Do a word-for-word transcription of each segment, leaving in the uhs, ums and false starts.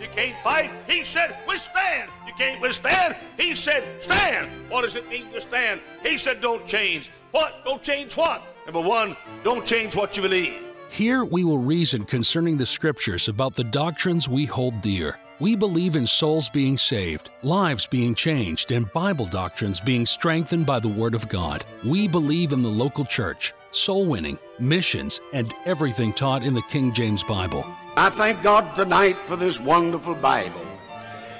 You can't fight. He said, withstand. You can't withstand. He said, stand. What does it mean to stand? He said, don't change. What? Don't change what? Number one, don't change what you believe. Here we will reason concerning the Scriptures about the doctrines we hold dear. We believe in souls being saved, lives being changed, and Bible doctrines being strengthened by the Word of God. We believe in the local church, soul winning, missions, and everything taught in the King James Bible. I thank God tonight for this wonderful Bible.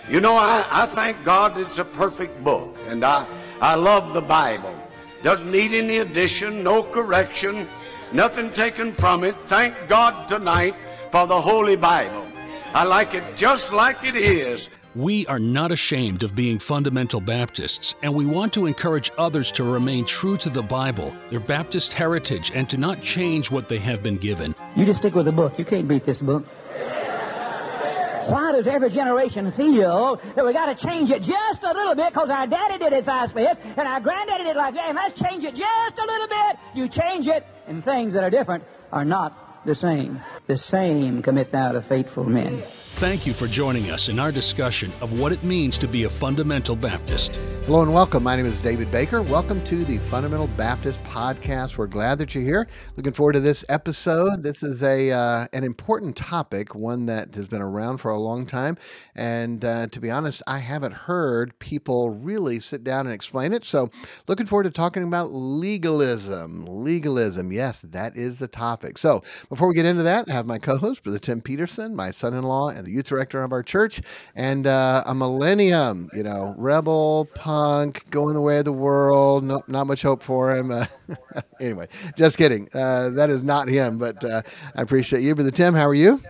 You know, I, I thank God it's a perfect book, and I, I love the Bible. Doesn't need any addition, no correction, nothing taken from it. Thank God tonight for the Holy Bible. I like it just like it is. We are not ashamed of being fundamental Baptists, and we want to encourage others to remain true to the Bible, their Baptist heritage, and to not change what they have been given. You just stick with the book. You can't beat this book. Why does every generation feel that we got to change it just a little bit because our daddy did it like this and our granddaddy did it like that, and let's change it just a little bit? You change it, and things that are different are not the same. The same commit thou to faithful men. Thank you for joining us in our discussion of what it means to be a fundamental Baptist. Hello and welcome. My name is David Baker. Welcome to the Fundamental Baptist Podcast. We're glad that you're here. Looking forward to this episode. This is a uh, an important topic, one that has been around for a long time. And uh, to be honest, I haven't heard people really sit down and explain it. So looking forward to talking about legalism. Legalism, yes, that is the topic. So before we get into that, I have my co-host, Brother Tim Peterson, my son-in-law, and the youth director of our church, and uh, a millennium, you know, rebel, punk, going the way of the world, no, not much hope for him. Uh, anyway, just kidding. Uh, that is not him, but uh, I appreciate you. Brother Tim, how are you?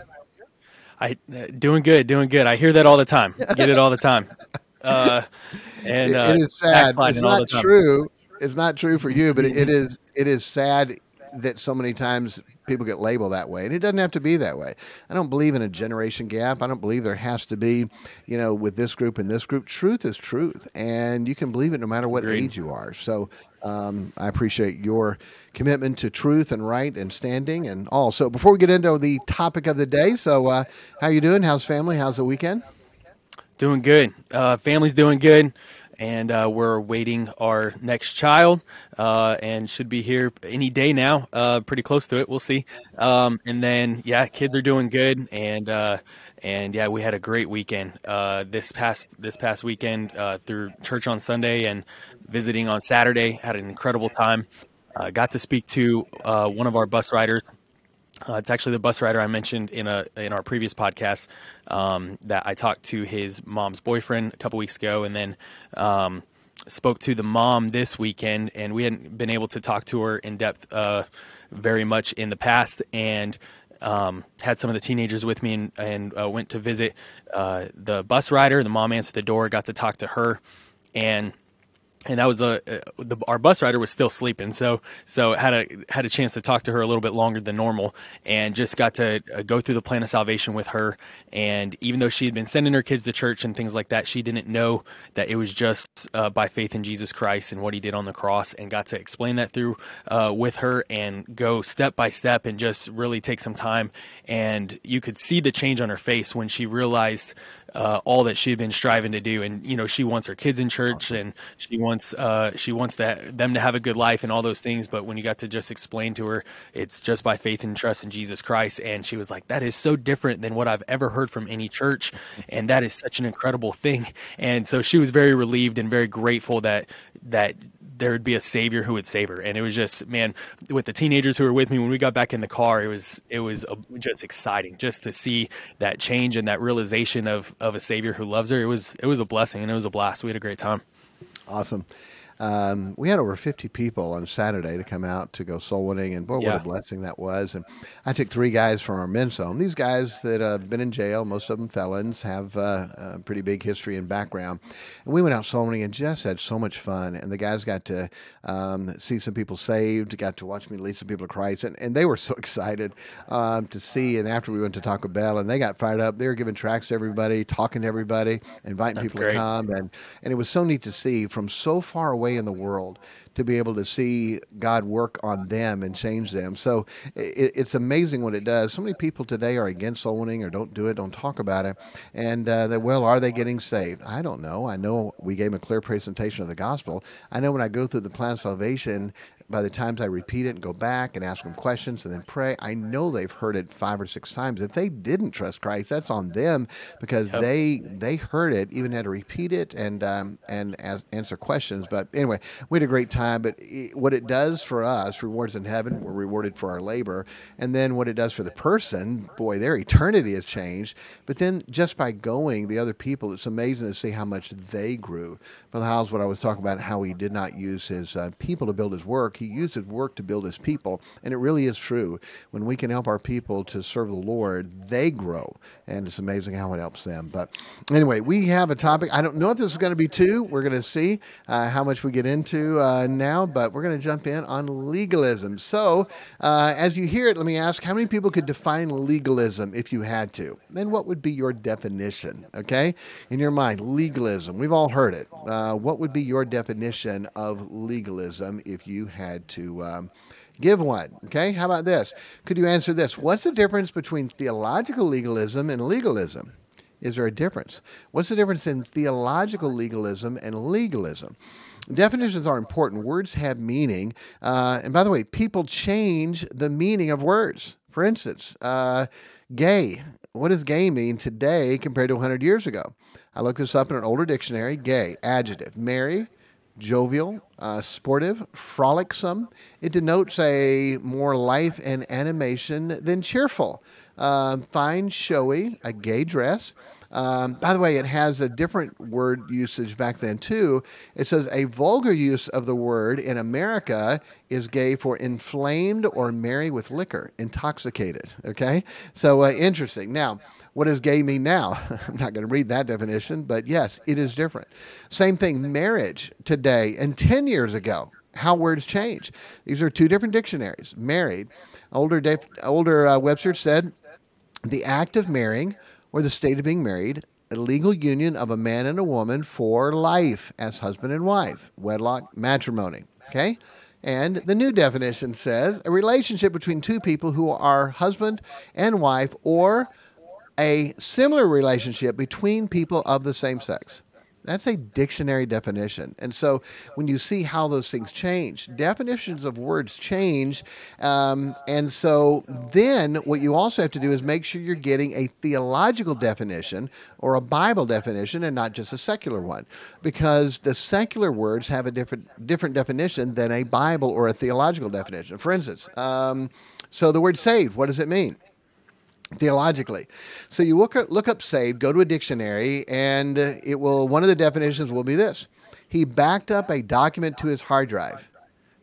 I uh, doing good, doing good. I hear that all the time. Get it all the time. Uh, and uh, it is sad. It's not true. It's not true for you, but it, it is. It is sad that so many times people get labeled that way, and it doesn't have to be that way. I don't believe in a generation gap. I don't believe there has to be, you know, with this group and this group. Truth is truth, and you can believe it no matter what Agreed. age you are. So um, I appreciate your commitment to truth and right and standing and all. So before we get into the topic of the day, so uh, how are you doing? How's family? How's the weekend? Doing good. Uh, family's doing good. And uh, we're awaiting our next child, uh, and should be here any day now, uh, pretty close to it. We'll see. Um, and then, yeah, kids are doing good, and uh, and yeah, we had a great weekend uh, this past this past weekend uh, through church on Sunday and visiting on Saturday. Had an incredible time. Uh, got to speak to uh, one of our bus riders. Uh, it's actually the bus rider I mentioned in a in our previous podcast um, that I talked to his mom's boyfriend a couple weeks ago, and then um, spoke to the mom this weekend. And we hadn't been able to talk to her in depth uh, very much in the past, and um, had some of the teenagers with me, and, and uh, went to visit uh, the bus rider. The mom answered the door, got to talk to her, and. And that was the, the our bus rider was still sleeping, so so had a had a chance to talk to her a little bit longer than normal, and just got to go through the plan of salvation with her. And even though she had been sending her kids to church and things like that, she didn't know that it was just uh, by faith in Jesus Christ and what He did on the cross. And got to explain that through uh, with her and go step by step and just really take some time. And you could see the change on her face when she realized uh, all that she had been striving to do. And you know, she wants her kids in church, and she wants. Uh, she wants that, them to have a good life and all those things, but when you got to just explain to her, it's just by faith and trust in Jesus Christ, and she was like, that is so different than what I've ever heard from any church, and that is such an incredible thing. And so she was very relieved and very grateful that that there would be a Savior who would save her. And it was just, man, with the teenagers who were with me when we got back in the car, it was it was just exciting just to see that change and that realization of of a Savior who loves her. It was it was a blessing, and it was a blast. We had a great time. Awesome. Um, we had over fifty people on Saturday to come out to go soul winning, and boy, yeah. what a blessing that was. And I took three guys from our men's home. These guys that have uh, been in jail, most of them felons, have uh, a pretty big history and background. And we went out soul winning and just had so much fun. And the guys got to um, see some people saved, got to watch me lead some people to Christ. And, and they were so excited um, to see. And after we went to Taco Bell, and they got fired up. They were giving tracts to everybody, talking to everybody, inviting That's people great. to come. And, and it was so neat to see from so far away in the world to be able to see God work on them and change them. So it, it's amazing what it does. So many people today are against soul winning or don't do it, don't talk about it. And uh, they, well, are they getting saved? I don't know. I know we gave a clear presentation of the gospel. I know when I go through the plan of salvation, by the times I repeat it and go back and ask them questions and then pray, I know they've heard it five or six times. If they didn't trust Christ, that's on them, because yep. they they heard it, even had to repeat it and um, and as, answer questions. But anyway, we had a great time. But it, what it does for us, rewards in heaven, we're rewarded for our labor. And then what it does for the person, boy, their eternity has changed. But then just by going, the other people, it's amazing to see how much they grew. Brother Howells, what I was talking about, how he did not use his uh, people to build his work. He used his work to build his people, and it really is true. When we can help our people to serve the Lord, they grow, and it's amazing how it helps them. But anyway, we have a topic. I don't know if this is going to be two. We're going to see uh, how much we get into uh, now, but we're going to jump in on legalism. So uh, as you hear it, let me ask, how many people could define legalism if you had to? And what would be your definition, okay? In your mind, legalism. We've all heard it. Uh, what would be your definition of legalism if you had had to um, give one. Okay, how about this? Could you answer this? What's the difference between theological legalism and legalism? Is there a difference? What's the difference in theological legalism and legalism? Definitions are important. Words have meaning. Uh, and by the way, people change the meaning of words. For instance, uh, gay. What does gay mean today compared to one hundred years ago? I looked this up in an older dictionary. Gay, adjective. Merry, jovial, uh, sportive, frolicsome. It denotes a more life and animation than cheerful. Uh, fine, showy, a gay dress. Um, by the way, it has a different word usage back then, too. It says a vulgar use of the word in America is gay for inflamed or merry with liquor, intoxicated. Okay? So uh, interesting. Now, what does gay mean now? I'm not going to read that definition, but yes, it is different. Same thing, marriage today and ten years ago. How words change. These are two different dictionaries. Married. Older, de- older uh, Webster said the act of marrying, or the state of being married, a legal union of a man and a woman for life as husband and wife, wedlock, matrimony, okay? And the new definition says a relationship between two people who are husband and wife, or a similar relationship between people of the same sex. That's a dictionary definition. And so when you see how those things change, definitions of words change. Um, and so then what you also have to do is make sure you're getting a theological definition or a Bible definition and not just a secular one, because the secular words have a different different definition than a Bible or a theological definition. For instance, um, so the word saved, what does it mean? Theologically. So you look up, look up saved, go to a dictionary, and it will, one of the definitions will be this. He backed up a document to his hard drive.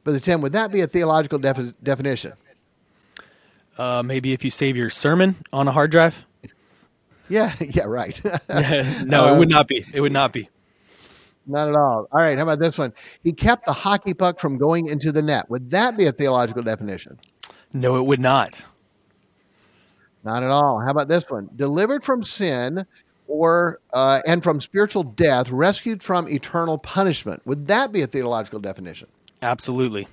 Brother Tim, would that be a theological defi- definition? Uh, maybe if you save your sermon on a hard drive? Yeah, yeah, right. No, um, it would not be. It would not be. Not at all. All right, how about this one? He kept the hockey puck from going into the net. Would that be a theological definition? No, it would not. Not at all. How about this one? Delivered from sin or uh, and from spiritual death, rescued from eternal punishment. Would that be a theological definition? Absolutely.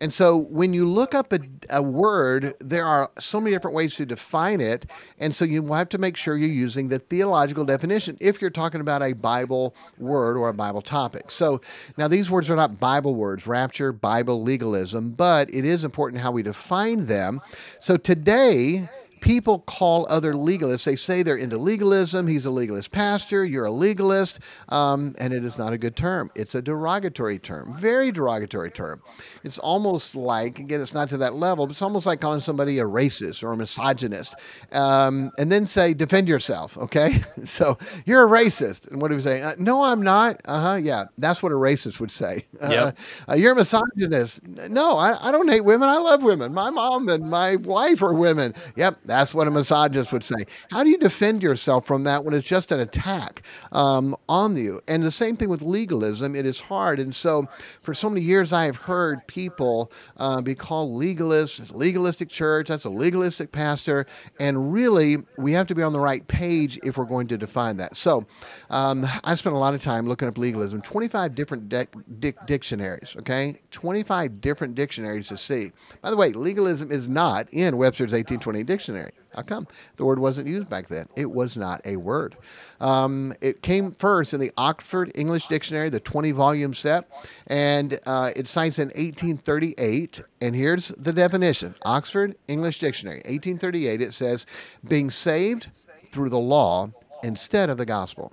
And so when you look up a, a word, there are so many different ways to define it. And so you have to make sure you're using the theological definition if you're talking about a Bible word or a Bible topic. So now these words are not Bible words, rapture, Bible, legalism, but it is important how we define them. So today, people call other legalists, they say they're into legalism, he's a legalist pastor, you're a legalist, um, and it is not a good term. It's a derogatory term, very derogatory term. It's almost like, again, it's not to that level, but it's almost like calling somebody a racist or a misogynist, um, and then say, defend yourself, okay? So, you're a racist. And what do we say? Uh, no, I'm not. Uh-huh, yeah, that's what a racist would say. Uh, yep. uh, you're a misogynist. No, I, I don't hate women. I love women. My mom and my wife are women. Yep, that's what a misogynist would say. How do you defend yourself from that when it's just an attack um, on you? And the same thing with legalism. It is hard. And so for so many years, I have heard people uh, be called legalists. It's a legalistic church. That's a legalistic pastor. And really, we have to be on the right page if we're going to define that. So um, I spent a lot of time looking up legalism. twenty-five different de- di- dictionaries, okay? twenty-five different dictionaries to see. By the way, legalism is not in Webster's eighteen twenty-eight dictionary. How come? The word wasn't used back then. It was not a word. Um, it came first in the Oxford English Dictionary, the twenty-volume set, and uh, it cites in eighteen thirty-eight, and here's the definition. Oxford English Dictionary, eighteen thirty-eight, it says, being saved through the law instead of the gospel.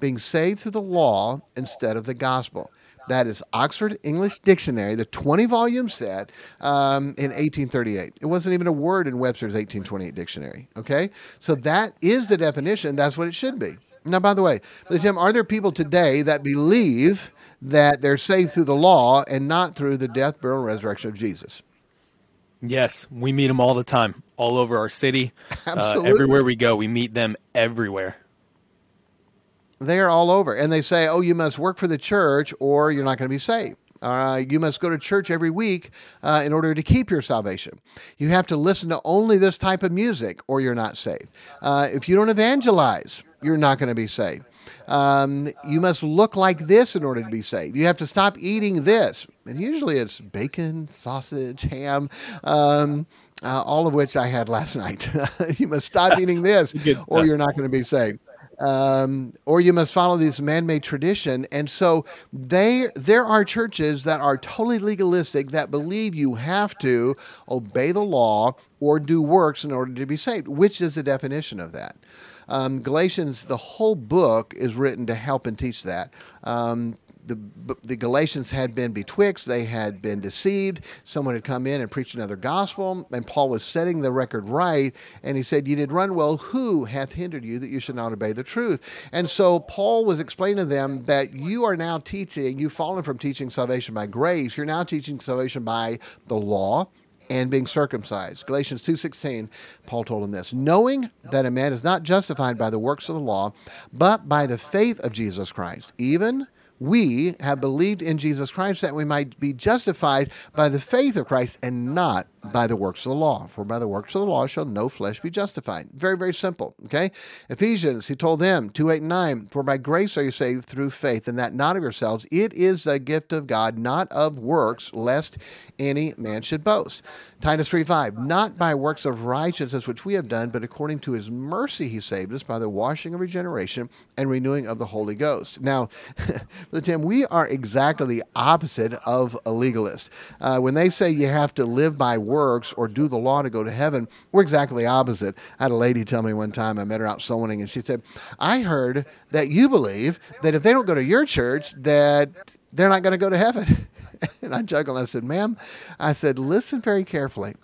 Being saved through the law instead of the gospel. That is Oxford English Dictionary, the twenty-volume set um, in eighteen thirty-eight. It wasn't even a word in Webster's eighteen twenty-eight dictionary, okay? So that is the definition. That's what it should be. Now, by the way, Tim, are there people today that believe that they're saved through the law and not through the death, burial, and resurrection of Jesus? Yes, we meet them all the time, all over our city. Absolutely. Uh, everywhere we go, we meet them everywhere. They are all over. And they say, oh, you must work for the church or you're not going to be saved. Uh, you must go to church every week uh, in order to keep your salvation. You have to listen to only this type of music or you're not saved. Uh, if you don't evangelize, you're not going to be saved. Um, you must look like this in order to be saved. You have to stop eating this. And usually it's bacon, sausage, ham, um, uh, all of which I had last night. You must stop eating this or you're not going to be saved. Um, or you must follow this man-made tradition. And so they, there are churches that are totally legalistic that believe you have to obey the law or do works in order to be saved, which is the definition of that. Um, Galatians, the whole book is written to help and teach that. Um, The, the Galatians had been betwixt, they had been deceived, someone had come in and preached another gospel, and Paul was setting the record right, and he said, ye did run well, who hath hindered you that you should not obey the truth? And so Paul was explaining to them that you are now teaching, you've fallen from teaching salvation by grace, you're now teaching salvation by the law and being circumcised. Galatians two sixteen, Paul told him this, knowing that a man is not justified by the works of the law, but by the faith of Jesus Christ, even we have believed in Jesus Christ that we might be justified by the faith of Christ and not by the works of the law. For by the works of the law shall no flesh be justified. Very, very simple, okay? Ephesians, he told them, two eight and nine, for by grace are you saved through faith, and that not of yourselves. It is the gift of God, not of works, lest any man should boast. Titus three five, not by works of righteousness which we have done, but according to his mercy he saved us by the washing of regeneration and renewing of the Holy Ghost. Now, Brother Tim, we are exactly the opposite of a legalist. Uh, when they say you have to live by works or do the law to go to heaven, we're exactly opposite. I had a lady tell me one time, I met her out soul winning, and she said, I heard that you believe that if they don't go to your church, that they're not going to go to heaven. And I chuckled, and I said, ma'am, I said, listen very carefully.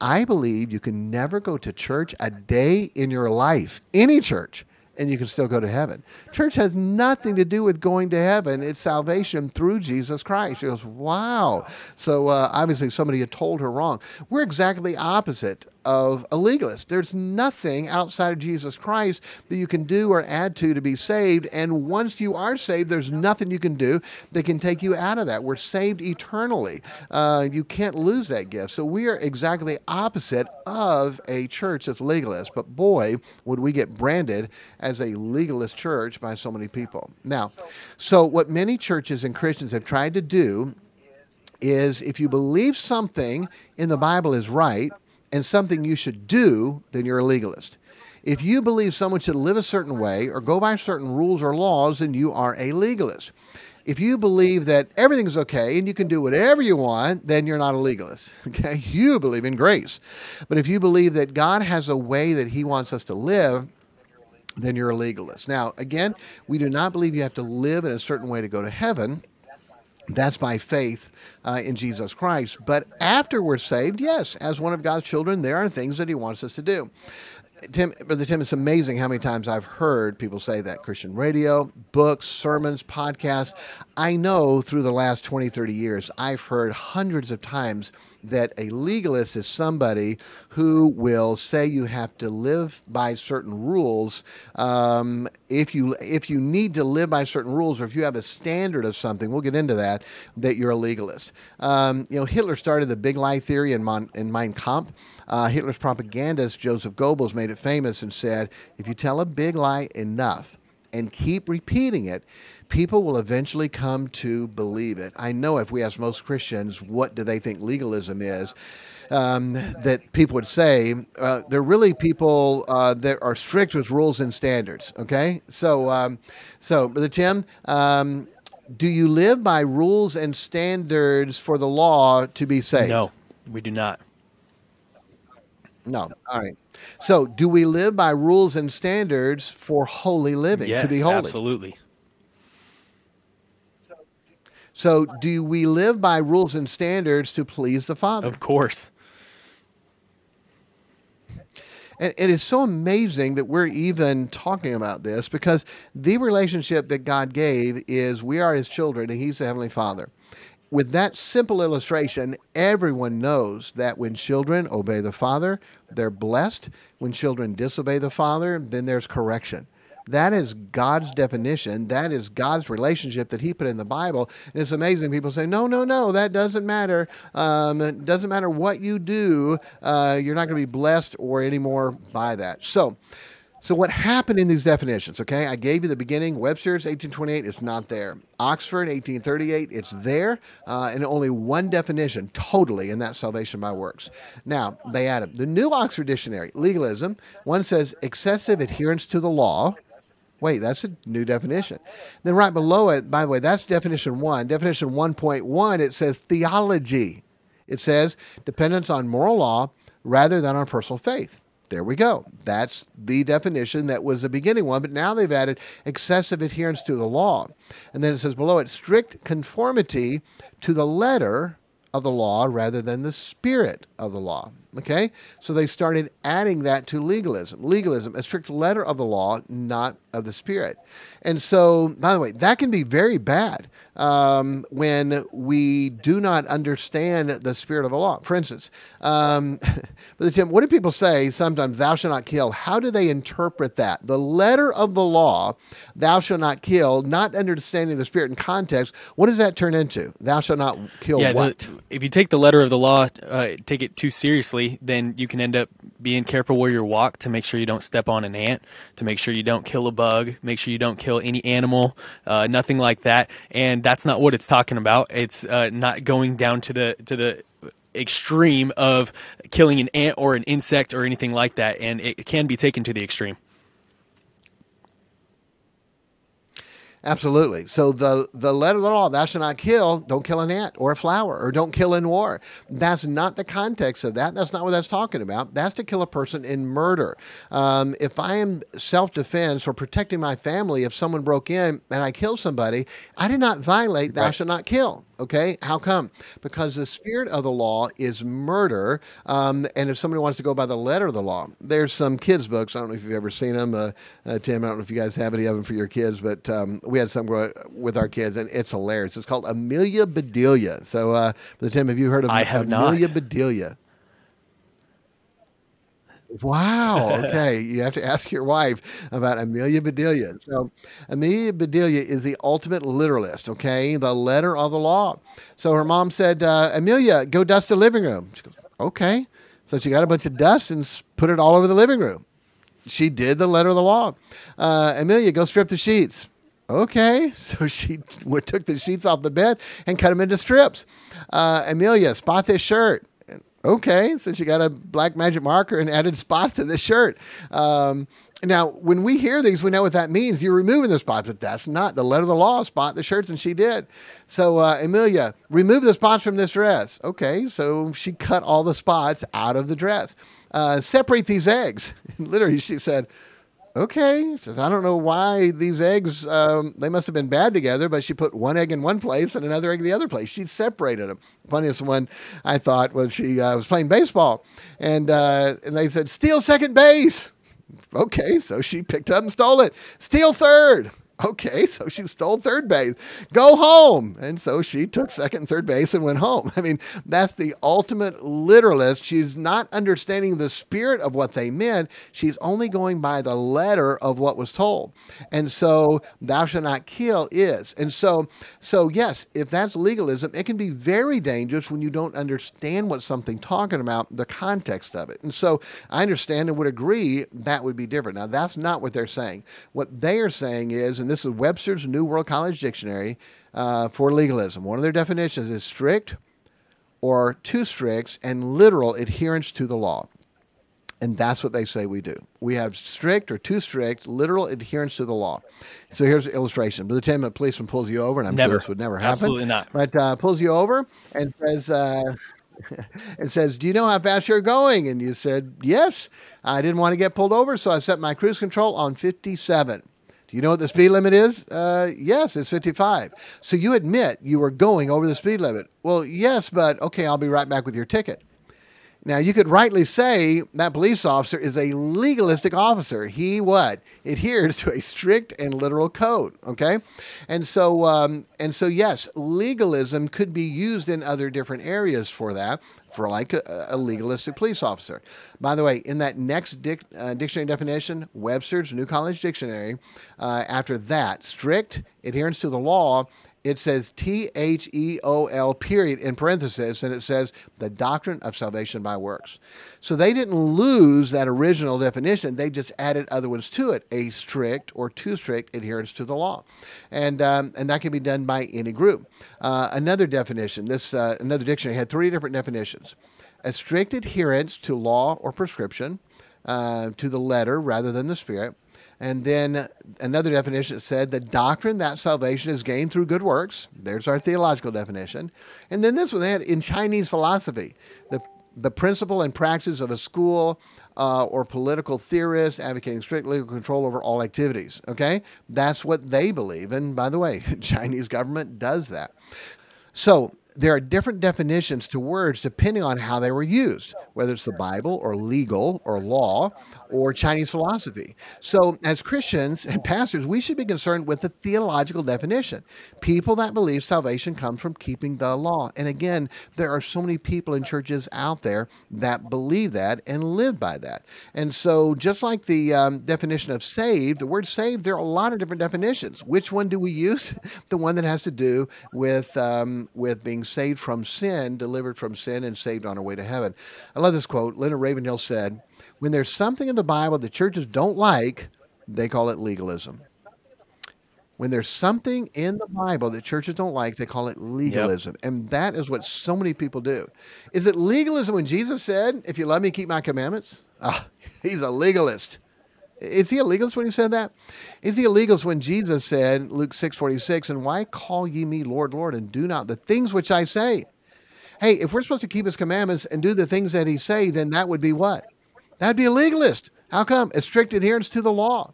I believe you can never go to church a day in your life, any church, and you can still go to heaven. Church has nothing to do with going to heaven. It's salvation through Jesus Christ. She goes, wow. So uh, obviously somebody had told her wrong. We're exactly opposite of a legalist. There's nothing outside of Jesus Christ that you can do or add to to be saved. And once you are saved, there's nothing you can do that can take you out of that. We're saved eternally. Uh, you can't lose that gift. So we are exactly opposite of a church that's legalist. But boy, would we get branded as a legalist church by so many people. Now, so what many churches and Christians have tried to do is if you believe something in the Bible is right and something you should do, then you're a legalist. If you believe someone should live a certain way or go by certain rules or laws, then you are a legalist. if you believe that everything's okay and you can do whatever you want, then you're not a legalist, okay? You believe in grace. But if you believe that God has a way that he wants us to live, then you're a legalist. Now, again, we do not believe you have to live in a certain way to go to heaven. That's by faith uh, in Jesus Christ. But after we're saved, yes, as one of God's children, there are things that he wants us to do. Tim, Brother Tim, it's amazing how many times I've heard people say that. Christian radio, books, sermons, podcasts. I know through the last twenty, thirty years, I've heard hundreds of times that a legalist is somebody who will say you have to live by certain rules. Um, if you if you need to live by certain rules, or if you have a standard of something, we'll get into that, that you're a legalist. Um, you know, Hitler started the big lie theory in, Mon, in Mein Kampf. Uh, Hitler's propagandist, Joseph Goebbels, made it famous and said, if you tell a big lie enough and keep repeating it, people will eventually come to believe it. I know if we ask most Christians what do they think legalism is, um, that people would say, uh, they're really people uh, that are strict with rules and standards, okay? So, um, so Brother Tim, um, do you live by rules and standards for the law to be saved? No, we do not. No. All right. So do we live by rules and standards for holy living, yes, to be holy? Yes, absolutely. So do we live by rules and standards to please the Father? Of course. And it is so amazing that we're even talking about this, because the relationship that God gave is we are his children and he's the Heavenly Father. With that simple illustration, everyone knows that when children obey the Father, they're blessed. When children disobey the Father, then there's correction. That is God's definition. That is God's relationship that he put in the Bible. And it's amazing. People say, no, no, no, that doesn't matter. Um, it doesn't matter what you do. Uh, you're not going to be blessed or anymore by that. So, So what happened in these definitions, okay? I gave you the beginning. Webster's eighteen twenty-eight is not there. Oxford eighteen thirty-eight, it's there. Uh, and only one definition, totally, and that's salvation by works. Now, they added the new Oxford Dictionary, legalism. One says excessive adherence to the law. Wait, that's a new definition. Then right below it, by the way, that's definition one. Definition one point one, it says theology. It says dependence on moral law rather than on personal faith. There we go. That's the definition that was the beginning one, but now they've added excessive adherence to the law. And then it says below it, strict conformity to the letter of the law rather than the spirit of the law. Okay? So they started adding that to legalism. Legalism, a strict letter of the law, not of the spirit. And so, by the way, that can be very bad um, when we do not understand the spirit of the law. For instance, um, Brother Tim, what do people say sometimes, thou shalt not kill? How do they interpret that? The letter of the law, thou shalt not kill, not understanding the spirit in context, what does that turn into? Thou shalt not kill yeah, what? The, if you take the letter of the law, uh, take it too seriously, then you can end up being careful where you walk to make sure you don't step on an ant, to make sure you don't kill a bug, make sure you don't kill any animal, uh, nothing like that. And that's not what it's talking about. It's uh, not going down to the to the extreme of killing an ant or an insect or anything like that. And it can be taken to the extreme. Absolutely. So the, the letter of the law, thou shalt not kill, don't kill an ant or a flower, or don't kill in war. That's not the context of that. That's not what that's talking about. That's to kill a person in murder. Um, if I am self-defense or protecting my family, if someone broke in and I killed somebody, I did not violate thou shalt not kill. Okay, how come? Because the spirit of the law is murder, um, and if somebody wants to go by the letter of the law, there's some kids' books. I don't know if you've ever seen them, uh, uh, Tim. I don't know if you guys have any of them for your kids, but um, we had some with our kids, and it's hilarious. It's called Amelia Bedelia. So, uh, Tim, have you heard of I have Amelia not. Bedelia? Wow. Okay. You have to ask your wife about Amelia Bedelia. So Amelia Bedelia is the ultimate literalist, okay? The letter of the law. So her mom said, uh, Amelia, go dust the living room. She goes, okay. So she got a bunch of dust and put it all over the living room. She did the letter of the law. Uh, Amelia, go strip the sheets. Okay, so she took the sheets off the bed and cut them into strips. Uh, Amelia, spot this shirt. Okay, since you got a black magic marker and added spots to this shirt. Um, now, when we hear these, we know what that means. You're removing the spots, but that's not the letter of the law. Spot the shirts, and she did. So, uh, Amelia, remove the spots from this dress. Okay, so she cut all the spots out of the dress. Uh, separate these eggs. Literally, she said, okay, so I don't know why these eggs, um, they must have been bad together, but she put one egg in one place and another egg in the other place. She separated them. Funniest one, I thought, when she uh, was playing baseball. And uh, and they said, steal second base. Okay, so she picked up and stole it. Steal third. Okay, so she stole third base. Go home. And so she took second and third base and went home. I mean, that's the ultimate literalist. She's not understanding the spirit of what they meant. She's only going by the letter of what was told. And so, thou shalt not kill is. And so, so yes, if that's legalism, it can be very dangerous when you don't understand what something's talking about, the context of it. And so, I understand and would agree that would be different. Now, that's not what they're saying. What they are saying is, and this is Webster's New World College Dictionary uh, for legalism. One of their definitions is strict or too strict and literal adherence to the law. And that's what they say we do. We have strict or too strict, literal adherence to the law. So here's an illustration. By the time a policeman pulls you over, and I'm never. sure this would never happen. Absolutely not. But uh, pulls you over and says... Uh, It says, do you know how fast you're going? And you said, yes. I didn't want to get pulled over, so I set my cruise control on fifty-seven. Do you know what the speed limit is? Uh, yes, it's fifty-five. So you admit you were going over the speed limit. Well, yes, but okay, I'll be right back with your ticket. Now, you could rightly say that police officer is a legalistic officer. He what? Adheres to a strict and literal code, okay? And so, um, and so yes, legalism could be used in other different areas for that, for like a, a legalistic police officer. By the way, in that next dic, uh, dictionary definition, Webster's New College Dictionary, uh, after that, strict adherence to the law, it says T H E O L period in parenthesis, and it says the doctrine of salvation by works. So they didn't lose that original definition. They just added other ones to it, a strict or too strict adherence to the law. And um, and that can be done by any group. Uh, another definition, this uh, another dictionary had three different definitions. A strict adherence to law or prescription, uh, to the letter rather than the spirit. And then another definition said the doctrine that salvation is gained through good works. There's our theological definition. And then this one they had in Chinese philosophy, the the principle and practice of a school uh, or political theorist advocating strict legal control over all activities. Okay, that's what they believe. And by the way, Chinese government does that. So there are different definitions to words depending on how they were used, whether it's the Bible or legal or law or Chinese philosophy. So as Christians and pastors, we should be concerned with the theological definition. People that believe salvation comes from keeping the law. And again, there are so many people in churches out there that believe that and live by that. And so just like the um, definition of saved, the word saved, there are a lot of different definitions. Which one do we use? The one that has to do with, um, with being saved from sin, delivered from sin, and saved on our way to heaven. I love this quote. Leonard Ravenhill said, when there's something in the Bible the churches don't like, they call it legalism. When there's something in the Bible that churches don't like, they call it legalism. Yep. And that is what so many people do. Is it legalism when Jesus said, if you love me, keep my commandments? Ah, he's a legalist. Is he a legalist when he said that? Is he a legalist when Jesus said, Luke six forty-six, and why call ye me Lord, Lord, and do not the things which I say? Hey, if we're supposed to keep his commandments and do the things that he say, then that would be what? That'd be a legalist. How come? A strict adherence to the law.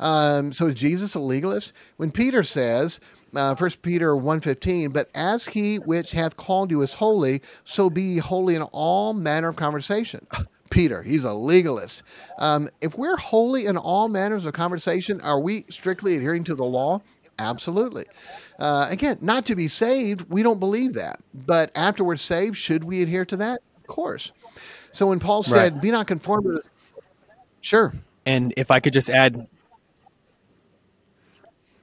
Um, so is Jesus a legalist? When Peter says, uh, First Peter one fifteen, but as he which hath called you is holy, so be ye holy in all manner of conversation. Peter, he's a legalist. Um, if we're holy in all manners of conversation, are we strictly adhering to the law? Absolutely. Uh, again, not to be saved, we don't believe that. But after we're saved, should we adhere to that? Of course. So when Paul said, right. be not conformed to the... Sure. And if I could just add...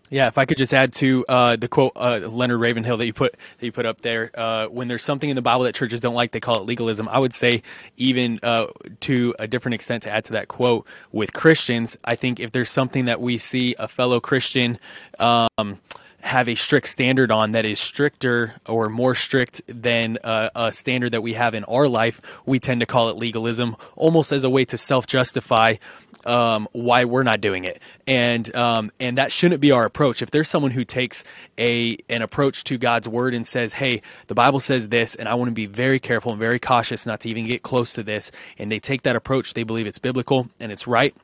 Yeah, if I could just add to uh, the quote uh, Leonard Ravenhill that you put that you put up there, uh, when there's something in the Bible that churches don't like, they call it legalism. I would say even uh, to a different extent to add to that quote with Christians, I think if there's something that we see a fellow Christian um, have a strict standard on that is stricter or more strict than uh, a standard that we have in our life, we tend to call it legalism, almost as a way to self-justify um, why we're not doing it. And um, and that shouldn't be our approach. If there's someone who takes a an approach to God's word and says, hey, the Bible says this, and I want to be very careful and very cautious not to even get close to this, and they take that approach, they believe it's biblical and it's right,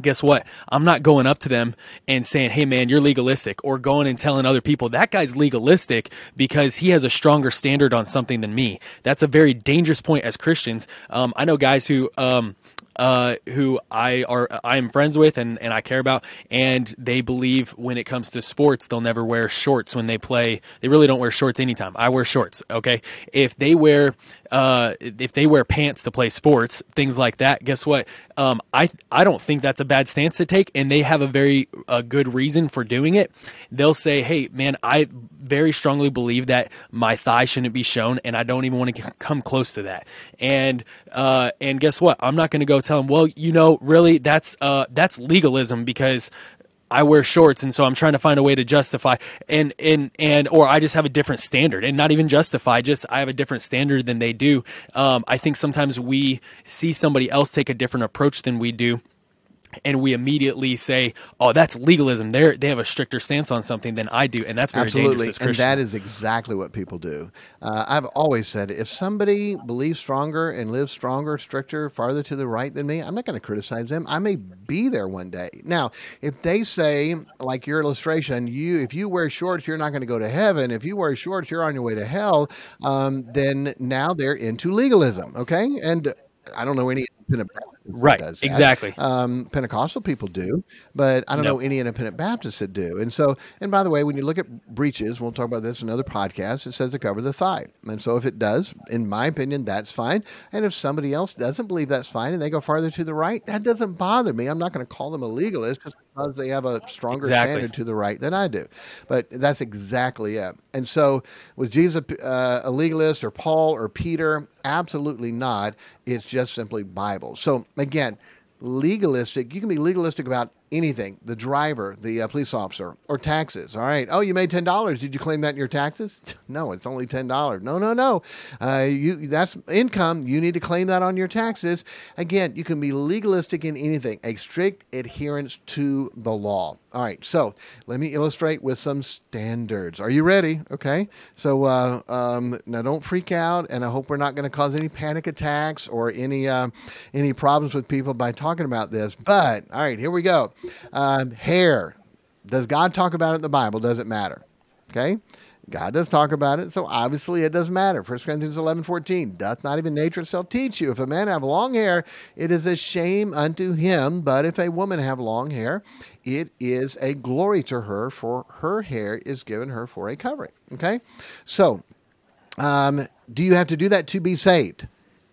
guess what? I'm not going up to them and saying, hey man, you're legalistic, or going and telling other people that guy's legalistic because he has a stronger standard on something than me. That's a very dangerous point as Christians. Um, I know guys who, um, uh, who I are, I am friends with and, and I care about, and they believe when it comes to sports, they'll never wear shorts when they play. They really don't wear shorts anytime. I wear shorts. Okay. If they wear, uh, if they wear pants to play sports, things like that, guess what? Um, I, I don't think that's a bad stance to take, and they have a very a good reason for doing it. They'll say, hey man, I very strongly believe that my thigh shouldn't be shown, and I don't even want to come close to that. And, uh, and guess what? I'm not going to go tell them, well, you know, really that's, uh, that's legalism because I wear shorts, and so I'm trying to find a way to justify, and, and, and, or I just have a different standard, and not even justify, just I have a different standard than they do. Um, I think sometimes we see somebody else take a different approach than we do, and we immediately say, oh, that's legalism. They they have a stricter stance on something than I do, and that's very Absolutely. dangerous as Christians. And that is exactly what people do. Uh, I've always said, if somebody believes stronger and lives stronger, stricter, farther to the right than me, I'm not going to criticize them. I may be there one day. Now, if they say, like your illustration, you if you wear shorts, you're not going to go to heaven. If you wear shorts, you're on your way to hell, um, then now they're into legalism, okay? And I don't know any independent Baptist right, that does that. Exactly. Um, Pentecostal people do, but I don't no. know any independent Baptists that do. And so, and by the way, when you look at breeches, we'll talk about this in other podcasts, it says to cover the thigh. And so if it does, in my opinion, that's fine. And if somebody else doesn't believe that's fine and they go farther to the right, that doesn't bother me. I'm not going to call them a legalist because they have a stronger exactly. standard to the right than I do. But that's exactly it. And so was Jesus uh, a legalist, or Paul or Peter? Absolutely not. It's just simply Bible. So again, legalistic, you can be legalistic about anything, the driver, the uh, police officer, or taxes. All right. Oh, you made ten dollars. Did you claim that in your taxes? No, it's only ten dollars. No, no, no. Uh, you that's income. You need to claim that on your taxes. Again, you can be legalistic in anything, a strict adherence to the law. All right. So let me illustrate with some standards. Are you ready? Okay. So uh, um, now don't freak out, and I hope we're not going to cause any panic attacks or any uh, any problems with people by talking about this. But all right, here we go. Um, hair. Does God talk about it in the Bible? Does it matter? Okay. God does talk about it, so obviously it does matter. First Corinthians eleven fourteen, doth not even nature itself teach you? If a man have long hair, it is a shame unto him. But if a woman have long hair, it is a glory to her, for her hair is given her for a covering. Okay. So, um, do you have to do that to be saved?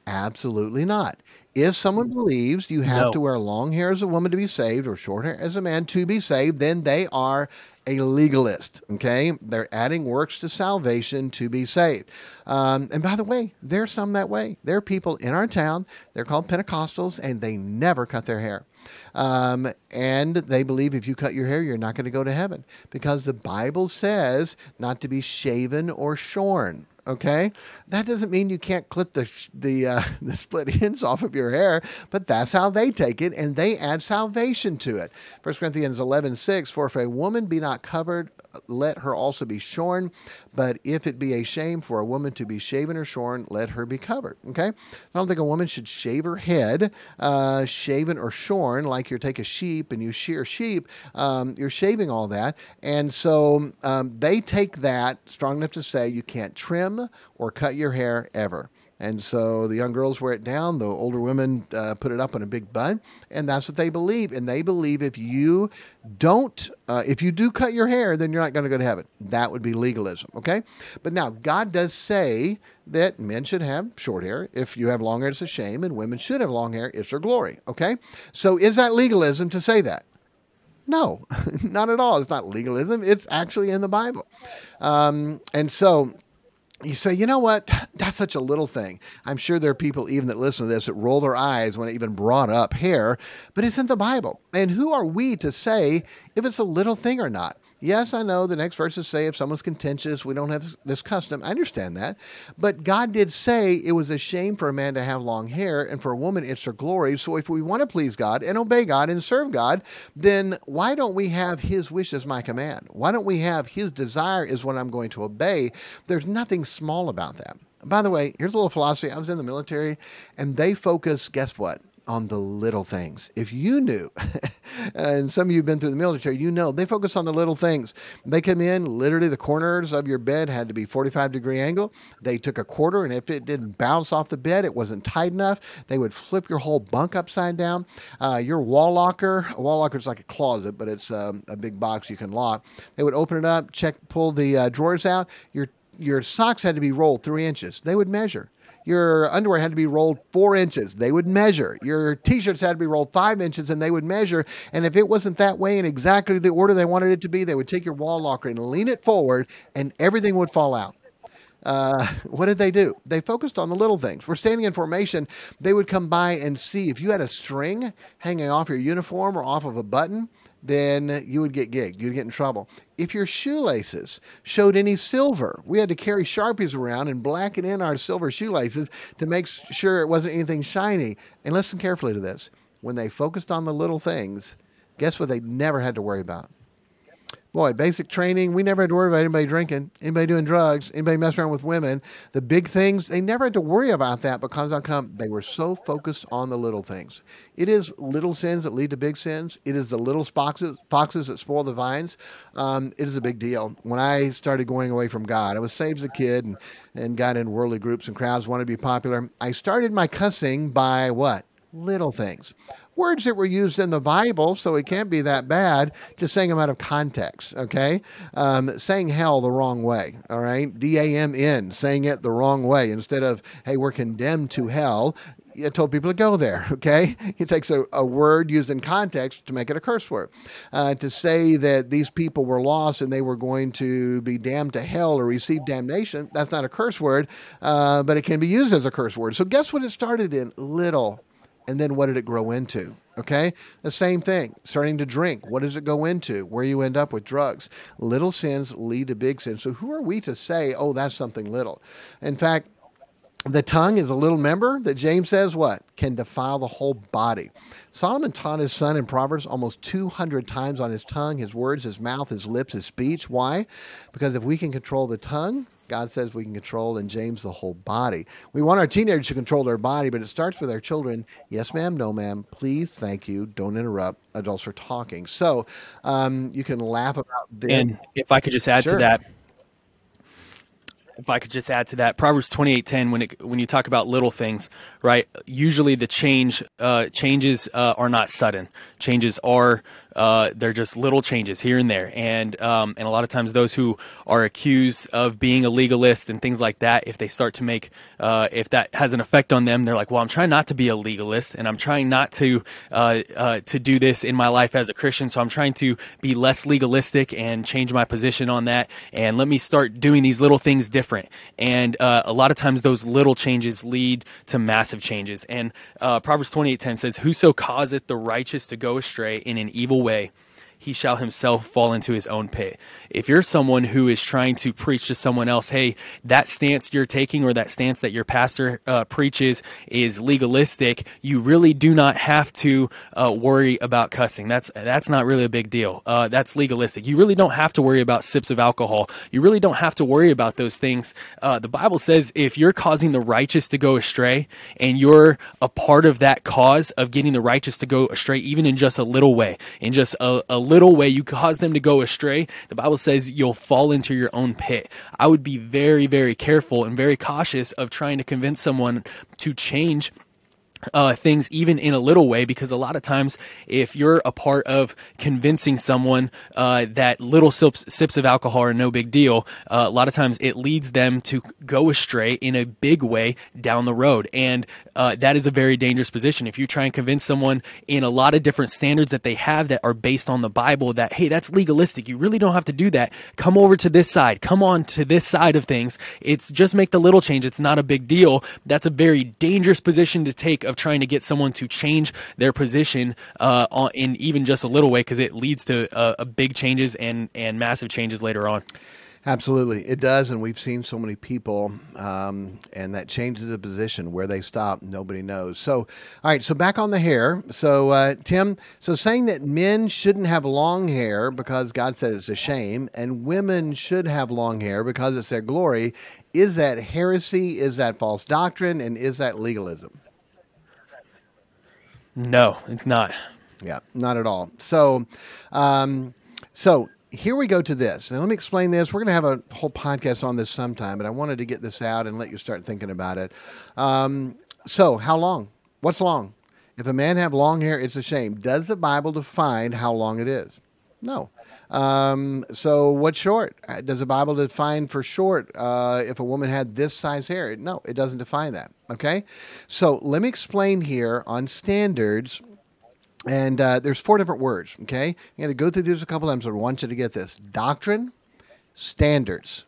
Absolutely not. If someone believes you have no. to wear long hair as a woman to be saved, or short hair as a man to be saved, then they are a legalist, okay? They're adding works to salvation to be saved. Um, and by the way, there's some that way. There are people in our town, they're called Pentecostals, and they never cut their hair. Um, and they believe if you cut your hair, you're not going to go to heaven, because the Bible says not to be shaven or shorn. Okay, that doesn't mean you can't clip the the uh, the split ends off of your hair, but that's how they take it, and they add salvation to it. First Corinthians eleven six, for if a woman be not covered, let her also be shorn, but if it be a shame for a woman to be shaven or shorn, let her be covered. Okay, I don't think a woman should shave her head, uh, shaven or shorn, like you take a sheep and you shear sheep. Um, you're shaving all that, and so um, they take that strong enough to say you can't trim or cut your hair ever. And so the young girls wear it down, the older women uh, put it up in a big bun, and that's what they believe. And they believe if you don't, uh, if you do cut your hair, then you're not going to go to heaven. That would be legalism, okay? But now, God does say that men should have short hair. If you have long hair, it's a shame, and women should have long hair. It's their glory, okay? So is that legalism to say that? No, not at all. It's not legalism. It's actually in the Bible. Um, and so... You say, you know what? That's such a little thing. I'm sure there are people even that listen to this that roll their eyes when I even brought up hair, but it's in the Bible. And who are we to say if it's a little thing or not? Yes, I know the next verses say if someone's contentious, we don't have this custom. I understand that. But God did say it was a shame for a man to have long hair, and for a woman it's her glory. So if we want to please God and obey God and serve God, then why don't we have his wish as my command? Why don't we have his desire is what I'm going to obey? There's nothing small about that. By the way, here's a little philosophy. I was in the military, and they focus, guess what? On the little things. If you knew, and some of you have been through the military, you know, they focus on the little things. They come in, literally the corners of your bed had to be forty-five degree angle. They took a quarter, and if it didn't bounce off the bed, it wasn't tight enough, they would flip your whole bunk upside down. Uh, your wall locker, a wall locker is like a closet, but it's um, a big box you can lock. They would open it up, check, pull the uh, drawers out. Your, your socks had to be rolled three inches. They would measure. Your underwear had to be rolled four inches. They would measure. Your T-shirts had to be rolled five inches, and they would measure. And if it wasn't that way in exactly the order they wanted it to be, they would take your wall locker and lean it forward, and everything would fall out. Uh, what did they do? They focused on the little things. We're standing in formation. They would come by and see if you had a string hanging off your uniform or off of a button, then you would get gigged. You'd get in trouble. If your shoelaces showed any silver, we had to carry Sharpies around and blacken in our silver shoelaces to make sure it wasn't anything shiny. And listen carefully to this. When they focused on the little things, guess what they never had to worry about? Boy, basic training, we never had to worry about anybody drinking, anybody doing drugs, anybody messing around with women. The big things, they never had to worry about that because how come they were so focused on the little things. It is little sins that lead to big sins. It is the little foxes, foxes that spoil the vines. Um, it is a big deal. When I started going away from God, I was saved as a kid and, and got in worldly groups and crowds, wanted to be popular. I started my cussing by what? Little things. Words that were used in the Bible, so it can't be that bad, just saying them out of context, okay? Um, saying hell the wrong way, all right? D A M N, saying it the wrong way. Instead of, hey, we're condemned to hell, you told people to go there, okay? It takes a, a word used in context to make it a curse word. Uh, to say that these people were lost and they were going to be damned to hell or receive damnation, that's not a curse word, uh, but it can be used as a curse word. So guess what it started in? Little. And then what did it grow into? Okay? The same thing. Starting to drink. What does it go into? Where you end up with drugs. Little sins lead to big sins. So who are we to say, oh, that's something little? In fact, the tongue is a little member that James says what? Can defile the whole body. Solomon taught his son in Proverbs almost two hundred times on his tongue, his words, his mouth, his lips, his speech. Why? Because if we can control the tongue, God says we can control, and James, the whole body. We want our teenagers to control their body, but it starts with our children. Yes, ma'am. No, ma'am. Please, thank you. Don't interrupt. Adults are talking. So um, you can laugh about this. And if I could just add sure. to that, if I could just add to that, Proverbs twenty-eight ten, when it, when you talk about little things, right, usually the change, uh, changes uh, are not sudden. Changes are, uh, they're just little changes here and there. And um, and a lot of times those who are accused of being a legalist and things like that, if they start to make, uh, if that has an effect on them, they're like, well, I'm trying not to be a legalist and I'm trying not to uh, uh, to do this in my life as a Christian. So I'm trying to be less legalistic and change my position on that. And let me start doing these little things differently. And uh, a lot of times those little changes lead to massive changes. And uh, Proverbs twenty-eight ten says, whoso causeth the righteous to go astray in an evil way, he shall himself fall into his own pit. If you're someone who is trying to preach to someone else, hey, that stance you're taking or that stance that your pastor uh, preaches is legalistic, you really do not have to uh, worry about cussing. That's that's not really a big deal. Uh, that's legalistic. You really don't have to worry about sips of alcohol. You really don't have to worry about those things. Uh, the Bible says if you're causing the righteous to go astray and you're a part of that cause of getting the righteous to go astray, even in just a little way, in just a, a little way you cause them to go astray, the Bible says you'll fall into your own pit. I would be very, very careful and very cautious of trying to convince someone to change Uh, things even in a little way, because a lot of times if you're a part of convincing someone uh, that little sips, sips of alcohol are no big deal, uh, a lot of times it leads them to go astray in a big way down the road. And uh, that is a very dangerous position. If you try and convince someone in a lot of different standards that they have that are based on the Bible that, hey, that's legalistic. You really don't have to do that. Come over to this side. Come on to this side of things. It's just make the little change. It's not a big deal. That's a very dangerous position to take of trying to get someone to change their position uh, in even just a little way, because it leads to uh, big changes and, and massive changes later on. Absolutely. It does, and we've seen so many people, um, and that changes the position. Where they stop, nobody knows. So, all right, so back on the hair. So, uh, Tim, so saying that men shouldn't have long hair because God said it's a shame, and women should have long hair because it's their glory, is that heresy, is that false doctrine, and is that legalism? No, it's not. Yeah, not at all. So, um, so... here we go to this. Now, let me explain this. We're going to have a whole podcast on this sometime, but I wanted to get this out and let you start thinking about it. Um, so, how long? What's long? If a man have long hair, it's a shame. Does the Bible define how long it is? No. Um, so, what's short? Does the Bible define for short uh, if a woman had this size hair? No, it doesn't define that. Okay? So, let me explain here on standards. And uh, there's four different words, okay? I'm going to go through these a couple times, but I want you to get this. Doctrine, standards,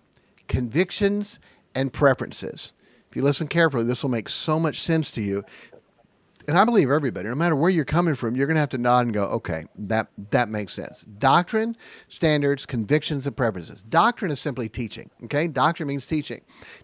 convictions, and preferences. If you listen carefully, this will make so much sense to you. And I believe everybody, no matter where you're coming from, you're going to have to nod and go, okay, that, that makes sense. Doctrine, standards, convictions, and preferences. Doctrine is simply teaching, okay? Doctrine means teaching.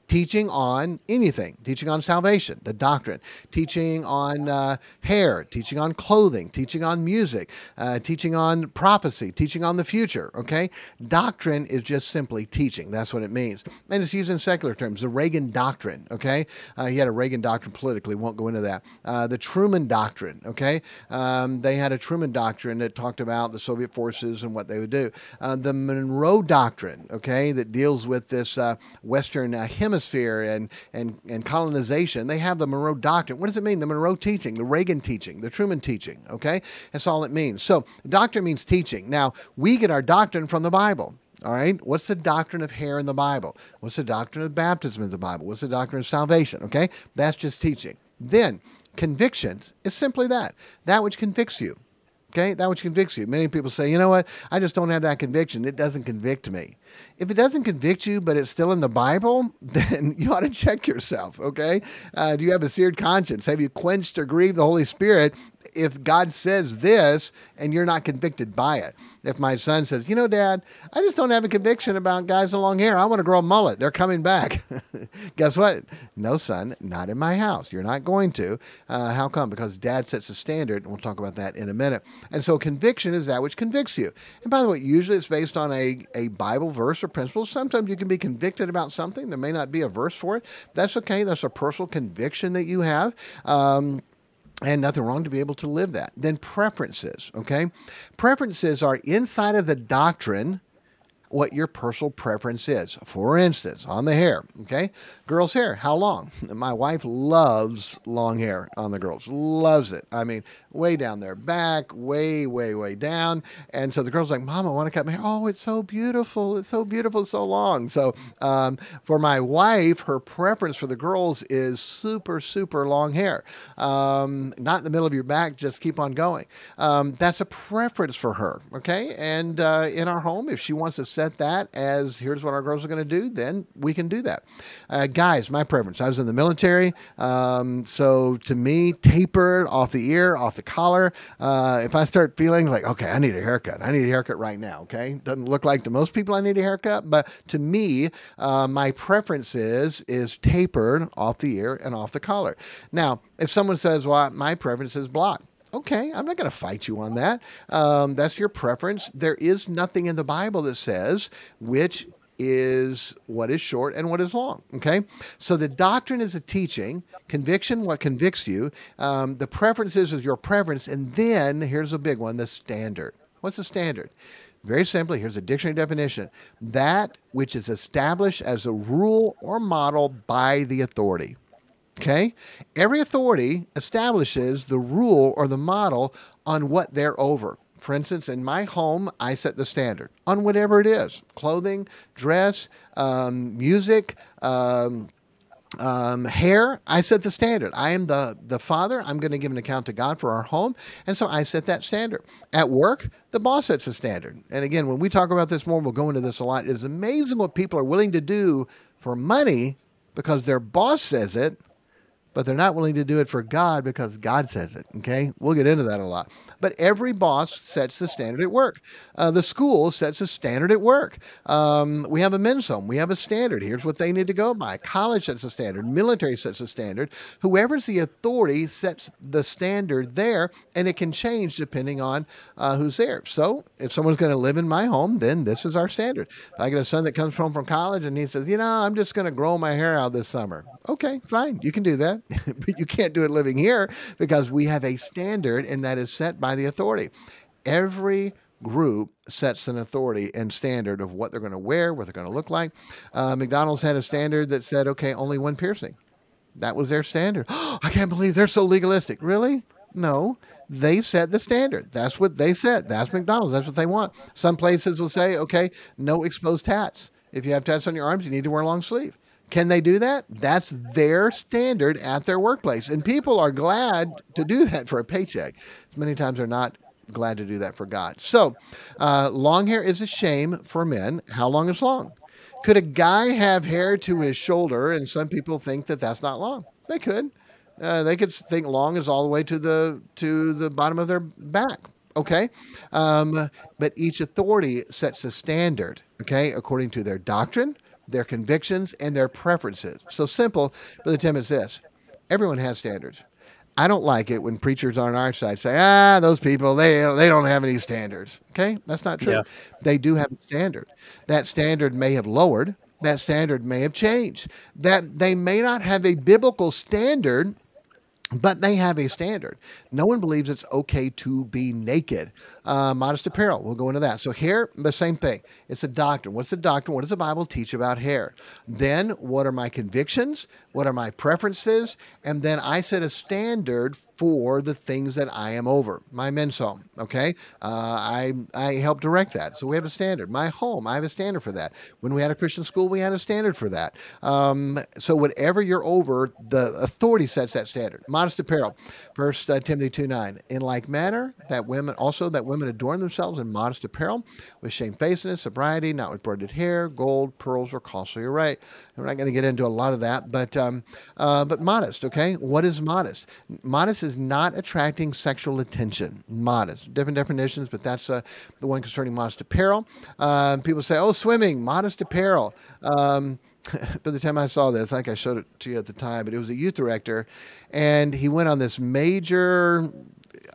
Teaching on anything. Teaching on salvation, the doctrine. Teaching on uh, hair. Teaching on clothing. Teaching on music. Uh, teaching on prophecy. Teaching on the future, okay? Doctrine is just simply teaching. That's what it means. And it's used in secular terms. The Reagan Doctrine, okay? Uh, he had a Reagan Doctrine politically. Won't go into that. Uh, the Truman Doctrine, okay? Um, they had a Truman Doctrine that talked about the Soviet forces and what they would do. Uh, the Monroe Doctrine, okay, that deals with this uh, Western uh, hemisphere and, and, and colonization. They have the Monroe Doctrine. What does it mean? The Monroe teaching, the Reagan teaching, the Truman teaching, okay? That's all it means. So doctrine means teaching. Now, we get our doctrine from the Bible. All right, what's the doctrine of hair in the Bible? What's the doctrine of baptism in the Bible? What's the doctrine of salvation, okay? That's just teaching. Then, convictions is simply that, that which convicts you, okay? That which convicts you. Many people say, you know what, I just don't have that conviction. It doesn't convict me. If it doesn't convict you, but it's still in the Bible, then you ought to check yourself, okay? Uh, do you have a seared conscience? Have you quenched or grieved the Holy Spirit? If God says this and you're not convicted by it. If my son says, you know, Dad, I just don't have a conviction about guys with long hair. I want to grow a mullet. They're coming back. Guess what? No, son, not in my house. You're not going to. Uh, how come? Because Dad sets a standard, and we'll talk about that in a minute. And so conviction is that which convicts you. And by the way, usually it's based on a, a Bible verse or principle. Sometimes you can be convicted about something. There may not be a verse for it. That's okay. That's a personal conviction that you have. Um, And nothing wrong to be able to live that. Then preferences, okay? Preferences are inside of the doctrine what your personal preference is. For instance, on the hair, okay? Girls' hair, how long? My wife loves long hair on the girls, loves it. I mean, way down their back, way, way, way down. And so the girl's like, Mom, I want to cut my hair. Oh, it's so beautiful. It's so beautiful, so long. So um, for my wife, her preference for the girls is super, super long hair. Um, not in the middle of your back, just keep on going. Um, that's a preference for her, okay? And uh, in our home, if she wants to set that as here's what our girls are going to do, then we can do that. Uh, guys, my preference. I was in the military, um, so to me, taper off the ear, off the collar. Uh, if I start feeling like, okay, I need a haircut. I need a haircut right now, okay? Doesn't look like to most people I need a haircut, but to me, uh, my preference is, is tapered off the ear and off the collar. Now, if someone says, well, my preference is blocked. Okay, I'm not going to fight you on that. Um, that's your preference. There is nothing in the Bible that says which is what is short and what is long, okay? So the doctrine is a teaching, conviction, what convicts you, um, the preferences is your preference, and then here's a big one, the standard. What's the standard? Very simply, here's a dictionary definition. That which is established as a rule or model by the authority. Okay? Every authority establishes the rule or the model on what they're over. For instance, in my home, I set the standard on whatever it is. Clothing, dress, um, music, um, um, hair. I set the standard. I am the, the father. I'm going to give an account to God for our home. And so I set that standard. At work, the boss sets the standard. And again, when we talk about this more, we'll go into this a lot. It is amazing what people are willing to do for money because their boss says it. but they're not willing to do it for God because God says it, okay? We'll get into that a lot. But every boss sets the standard at work. Uh, the school sets a standard at work. Um, we have a mensum. We have a standard. Here's what they need to go by. College sets a standard. Military sets a standard. Whoever's the authority sets the standard there, and it can change depending on uh, who's there. So if someone's going to live in my home, then this is our standard. If I get a son that comes home from college and he says, you know, I'm just going to grow my hair out this summer. Okay, fine. You can do that. But you can't do it living here because we have a standard, and that is set by the authority. Every group sets an authority and standard of what they're going to wear, what they're going to look like. Uh, McDonald's had a standard that said, okay, only one piercing. That was their standard. Oh, I can't believe they're so legalistic. Really? No. They set the standard. That's what they set. That's McDonald's. That's what they want. Some places will say, okay, no exposed tats. If you have tats on your arms, you need to wear a long sleeve. Can they do that? That's their standard at their workplace. And people are glad to do that for a paycheck. Many times they're not glad to do that for God. So uh, long hair is a shame for men. How long is long? Could a guy have hair to his shoulder? And some people think that that's not long. They could. Uh, they could think long is all the way to the to the bottom of their back. Okay, um, but each authority sets a standard, okay, according to their doctrine, their convictions, and their preferences. So simple, Brother Tim, is this. Everyone has standards. I don't like it when preachers on our side say, ah, those people, they, they don't have any standards. Okay, that's not true. Yeah. They do have a standard. That standard may have lowered. That standard may have changed. That they may not have a biblical standard, but they have a standard. No one believes it's okay to be naked. Uh, modest apparel, we'll go into that. So hair, the same thing. It's a doctrine. What's the doctrine? What does the Bible teach about hair? Then what are my convictions? What are my preferences? And then I set a standard for the things that I am over. My men's home, okay? Uh, I I help direct that. So we have a standard. My home, I have a standard for that. When we had a Christian school, we had a standard for that. Um, so whatever you're over, the authority sets that standard. Modest apparel, First uh, Timothy two nine. In like manner, that women also that women adorn themselves in modest apparel, with shamefacedness, sobriety, not with braided hair, gold, pearls, or costly array. We're not going to get into a lot of that, but um, uh, but modest. Okay, what is modest? Modest is not attracting sexual attention. Modest, different definitions, but that's uh, the one concerning modest apparel. Um, people say, oh, swimming, modest apparel. Um, By the time I saw this, I think I showed it to you at the time, but it was a youth director, and he went on this major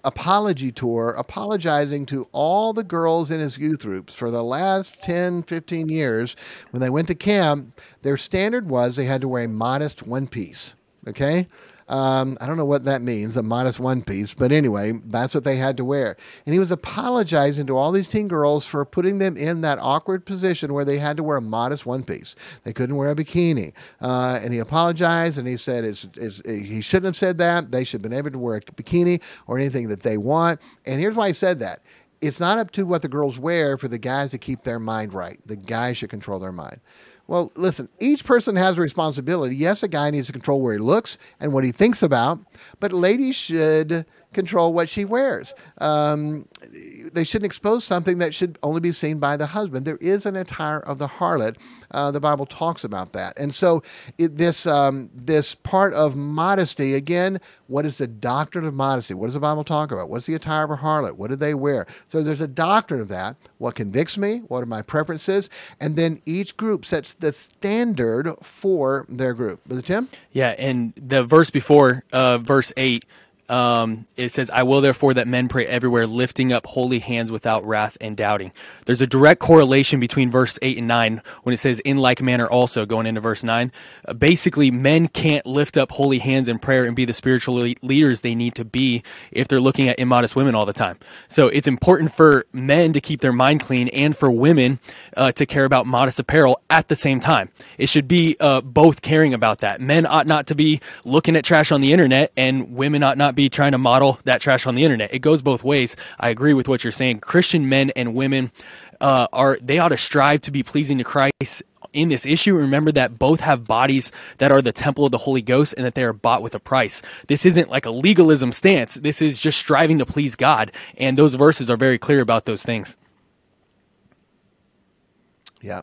apology tour, apologizing to all the girls in his youth groups for the last ten, fifteen years. When they went to camp, their standard was they had to wear a modest one piece. Okay. Um, I don't know what that means, a modest one piece, but anyway, that's what they had to wear. And he was apologizing to all these teen girls for putting them in that awkward position where they had to wear a modest one piece. They couldn't wear a bikini. Uh, and he apologized, and he said it's, it's, it, he shouldn't have said that. They should have been able to wear a bikini or anything that they want. And here's why he said that. It's not up to what the girls wear for the guys to keep their mind right. The guys should control their mind. Well, listen, each person has a responsibility. Yes, a guy needs to control where he looks and what he thinks about, but ladies should control what she wears. Um, they shouldn't expose something that should only be seen by the husband. There is an attire of the harlot. Uh, the Bible talks about that. And so it, this um, this part of modesty, again, what is the doctrine of modesty? What does the Bible talk about? What's the attire of a harlot? What do they wear? So there's a doctrine of that. What convicts me? What are my preferences? And then each group sets the standard for their group. Brother Tim? Yeah, and the verse before, uh, verse eight, Um, it says, I will therefore that men pray everywhere, lifting up holy hands without wrath and doubting. There's a direct correlation between verse eight and nine when it says in like manner also, going into verse nine. Uh, basically, men can't lift up holy hands in prayer and be the spiritual le- leaders they need to be if they're looking at immodest women all the time. So it's important for men to keep their mind clean and for women uh, to care about modest apparel at the same time. It should be uh, both caring about that. Men ought not to be looking at trash on the internet, and women ought not be trying to model that trash on the internet. It goes both ways. I agree with what you're saying. Christian men and women uh, are, they ought to strive to be pleasing to Christ in this issue. Remember that both have bodies that are the temple of the Holy Ghost and that they are bought with a price. This isn't like a legalism stance. This is just striving to please God. And those verses are very clear about those things. Yeah.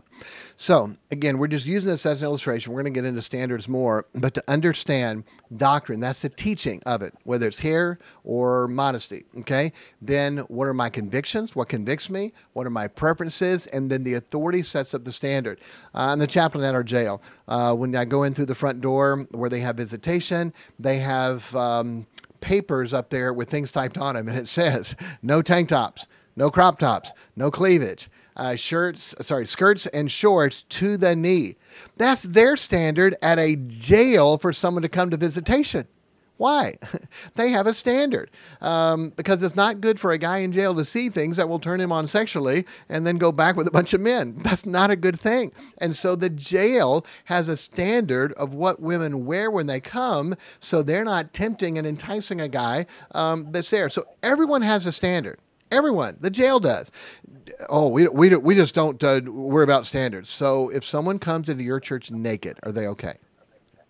So, again, we're just using this as an illustration. We're going to get into standards more, but to understand doctrine, that's the teaching of it, whether it's here or modesty, okay? Then what are my convictions? What convicts me? What are my preferences? And then the authority sets up the standard. Uh, I'm the chaplain at our jail. Uh, when I go in through the front door where they have visitation, they have um, papers up there with things typed on them, and it says, no tank tops, no crop tops, no cleavage. Uh, shirts, sorry, skirts and shorts to the knee. That's their standard at a jail for someone to come to visitation. Why? They have a standard um, because it's not good for a guy in jail to see things that will turn him on sexually and then go back with a bunch of men. That's not a good thing. And so the jail has a standard of what women wear when they come, so they're not tempting and enticing a guy um, that's there. So everyone has a standard. Everyone, the jail does. Oh, we we we just don't uh, worry about standards. So if someone comes into your church naked, are they okay?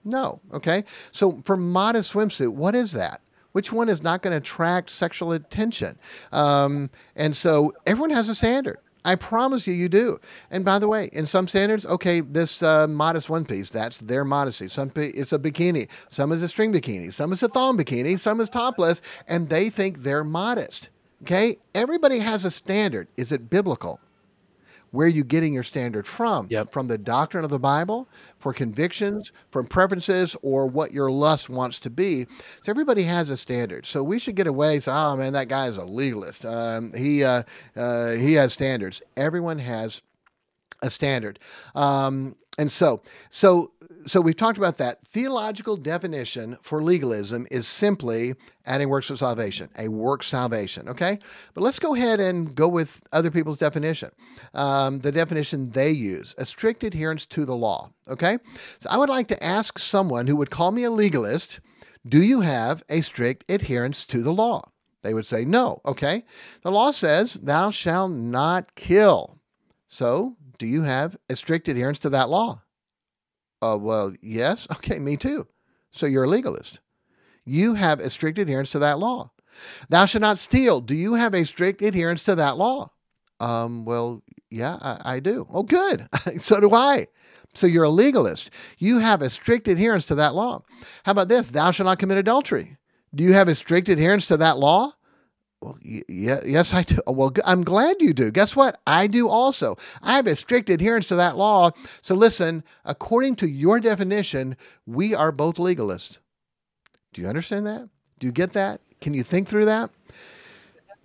No, okay. So for modest swimsuit, what is that? Which one is not going to attract sexual attention? Um, and so everyone has a standard. I promise you, you do. And by the way, in some standards, okay, this uh, modest one piece, that's their modesty. Some it's a bikini. Some is a string bikini. Some is a thong bikini. Some is topless. And they think they're modest. Okay, everybody has a standard. Is it biblical? Where are you getting your standard from? Yep. From the doctrine of the Bible, for convictions, from preferences, or what your lust wants to be. So everybody has a standard. So we should get away and say, oh, man, that guy is a legalist. Um, he, uh, uh, he has standards. Everyone has a standard. Um, and so, so, so we've talked about that. Theological definition for legalism is simply adding works of salvation, a work salvation, okay? But let's go ahead and go with other people's definition, um, the definition they use, a strict adherence to the law, okay? So I would like to ask someone who would call me a legalist, do you have a strict adherence to the law? They would say no, okay? The law says, thou shalt not kill. So do you have a strict adherence to that law? Uh, well, yes. Okay, me too. So you're a legalist. You have a strict adherence to that law. Thou shalt not steal. Do you have a strict adherence to that law? Um, well, yeah, I, I do. Oh, good. So do I. So you're a legalist. You have a strict adherence to that law. How about this? Thou shalt not commit adultery. Do you have a strict adherence to that law? Well, yeah, yes, I do. Well, I'm glad you do. Guess what? I do also. I have a strict adherence to that law. So listen, according to your definition, we are both legalists. Do you understand that? Do you get that? Can you think through that?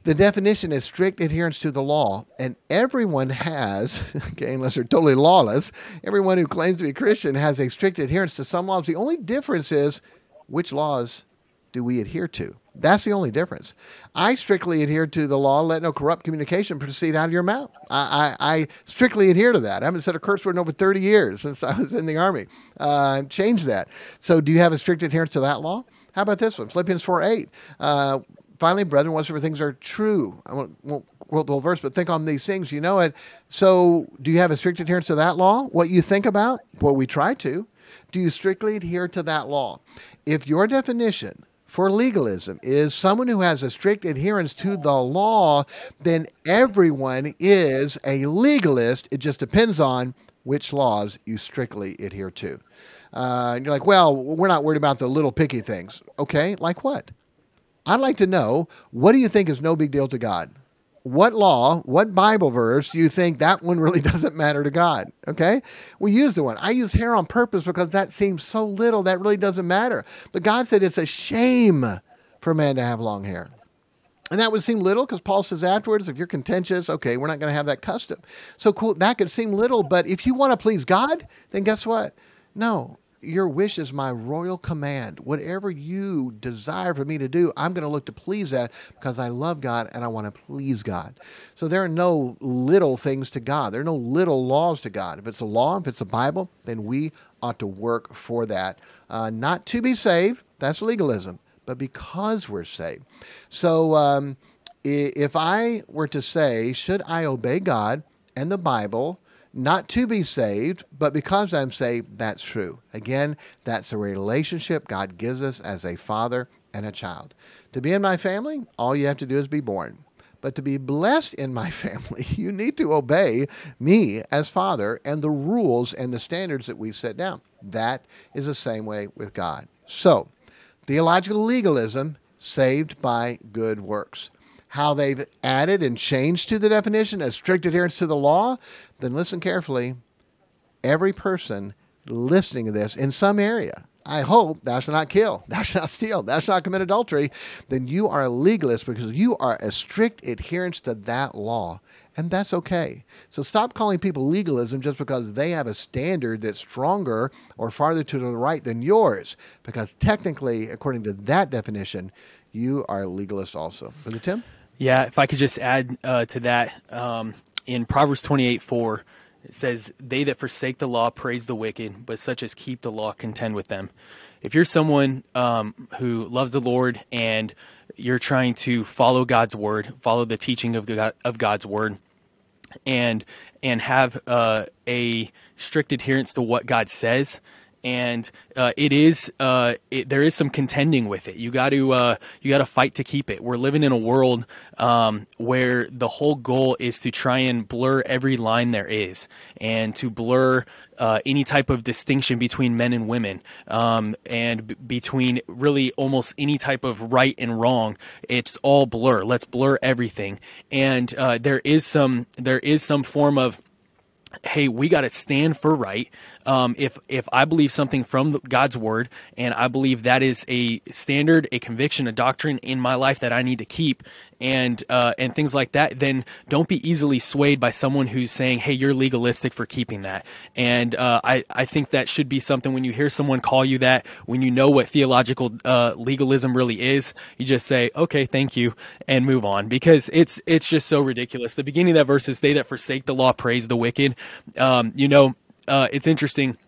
The definition is strict adherence to the law, and everyone has, okay, unless they're totally lawless, everyone who claims to be Christian has a strict adherence to some laws. The only difference is which laws do we adhere to? That's the only difference. I strictly adhere to the law, let no corrupt communication proceed out of your mouth. I, I, I strictly adhere to that. I haven't said a curse word in over thirty years since I was in the Army. Uh, I've changed that. So do you have a strict adherence to that law? How about this one? Philippians four eight. Uh, Finally, brethren, whatsoever things are true. I won't quote the whole verse, but think on these things. You know it. So do you have a strict adherence to that law? What you think about? Well, we try to. Do you strictly adhere to that law? If your definition for legalism is someone who has a strict adherence to the law, then everyone is a legalist. It just depends on which laws you strictly adhere to. Uh, and you're like, well, we're not worried about the little picky things. Okay, like what? I'd like to know, what do you think is no big deal to God? What law, what Bible verse do you think that one really doesn't matter to God? Okay? We use the one. I use hair on purpose because that seems so little, that really doesn't matter. But God said it's a shame for a man to have long hair. And that would seem little because Paul says afterwards, if you're contentious, okay, we're not going to have that custom. So cool, that could seem little, but if you want to please God, then guess what? No. Your wish is my royal command. Whatever you desire for me to do, I'm going to look to please that because I love God and I want to please God. So there are no little things to God. There are no little laws to God. If it's a law, if it's a Bible, then we ought to work for that. Uh, not to be saved, that's legalism, but because we're saved. So um, if I were to say, should I obey God and the Bible not to be saved, but because I'm saved, that's true. Again, that's a relationship God gives us as a father and a child. To be in my family, all you have to do is be born. But to be blessed in my family, you need to obey me as Father and the rules and the standards that we've set down. That is the same way with God. So, theological legalism, saved by good works. How they've added and changed to the definition of strict adherence to the law, then listen carefully. Every person listening to this in some area, I hope, thou shalt not kill, thou shalt not steal, thou shalt not commit adultery, then you are a legalist because you are a strict adherence to that law, and that's okay. So stop calling people legalism just because they have a standard that's stronger or farther to the right than yours, because technically, according to that definition, you are a legalist also. Brother Tim? Yeah, if I could just add uh, to that, um, in Proverbs twenty-eight four, it says, "They that forsake the law praise the wicked, but such as keep the law contend with them." If you're someone um, who loves the Lord and you're trying to follow God's word, follow the teaching of God, of God's word, and and have uh, a strict adherence to what God says, and uh, it is uh, it, there is some contending with it. You got to uh, you got to fight to keep it. We're living in a world um, where the whole goal is to try and blur every line there is, and to blur uh, any type of distinction between men and women, um, and b- between really almost any type of right and wrong. It's all blur. Let's blur everything. And uh, there is some there is some form of, hey, we got to stand for right. Um, if if I believe something from God's word, and I believe that is a standard, a conviction, a doctrine in my life that I need to keep, and uh, and things like that, then don't be easily swayed by someone who's saying, hey, you're legalistic for keeping that. And uh, I, I think that should be something, when you hear someone call you that, when you know what theological uh, legalism really is, you just say, okay, thank you, and move on, because it's it's just so ridiculous. The beginning of that verse is, "They that forsake the law praise the wicked." Um, you know, uh, it's interesting.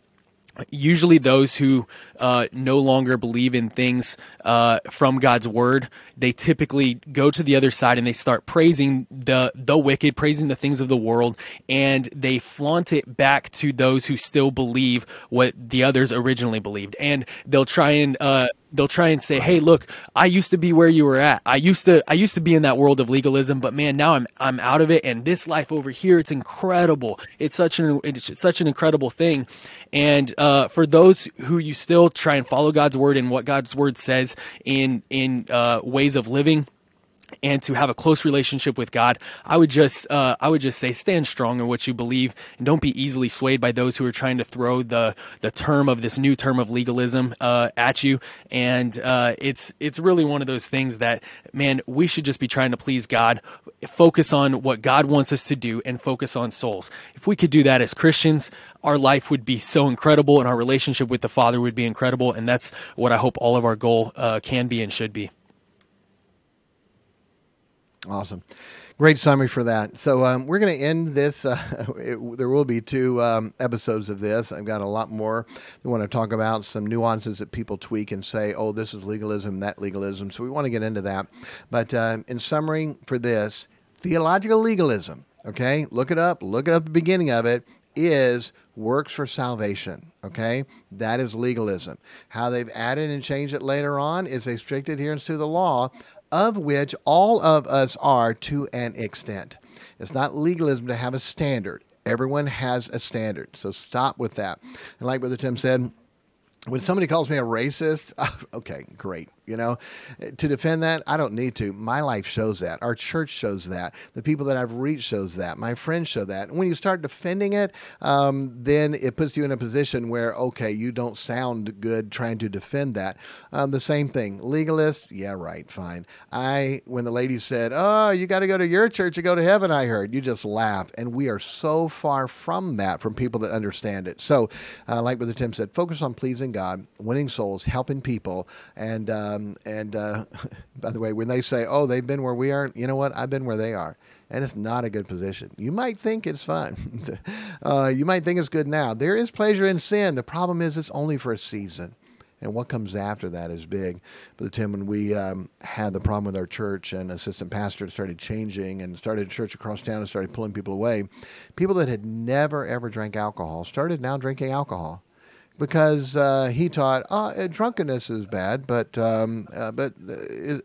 Usually those who uh, no longer believe in things uh, from God's word, they typically go to the other side and they start praising the the wicked, praising the things of the world, and they flaunt it back to those who still believe what the others originally believed. And they'll try and... Uh, They'll try and say, "Hey, look, I used to be where you were at. I used to, I used to be in that world of legalism, but man, now I'm, I'm out of it. And this life over here, it's incredible. It's such an, it's such an incredible thing." And uh, for those who you still try and follow God's word and what God's word says in, in uh, ways of living, and to have a close relationship with God, I would just, uh, I would just say, stand strong in what you believe, and don't be easily swayed by those who are trying to throw the the term of this new term of legalism uh, at you. And uh, it's it's really one of those things that, man, we should just be trying to please God, focus on what God wants us to do, and focus on souls. If we could do that as Christians, our life would be so incredible, and our relationship with the Father would be incredible. And that's what I hope all of our goal uh, can be and should be. Awesome. Great summary for that. So um, we're going to end this. Uh, it, there will be two um, episodes of this. I've got a lot more. We want to talk about some nuances that people tweak and say, oh, this is legalism, that legalism. So we want to get into that. But um, in summary for this, theological legalism, okay, look it up, look it up at the beginning of it, is works for salvation, okay? That is legalism. How they've added and changed it later on is a strict adherence to the law, of which all of us are to an extent. It's not legalism to have a standard. Everyone has a standard. So stop with that. And like Brother Tim said, when somebody calls me a racist, okay, great. You know, to defend that, I don't need to. My life shows that. Our church shows that. The people that I've reached shows that. My friends show that. And when you start defending it, um, then it puts you in a position where, okay, you don't sound good trying to defend that. Um, the same thing. Legalist, yeah, right, fine. I, when the lady said, oh, you got to go to your church to go to heaven, I heard, you just laughed. And we are so far from that, from people that understand it. So, uh, like Brother Tim said, focus on pleasing God, winning souls, helping people, and, uh, Um, and uh, by the way, when they say, oh, they've been where we are, you know what? I've been where they are. And it's not a good position. You might think it's fun. uh, you might think it's good now. There is pleasure in sin. The problem is it's only for a season. And what comes after that is big. But Tim, when we um, had the problem with our church and assistant pastor started changing and started a church across town and started pulling people away, people that had never, ever drank alcohol started now drinking alcohol. Because uh, he taught, oh, drunkenness is bad, but um, uh, but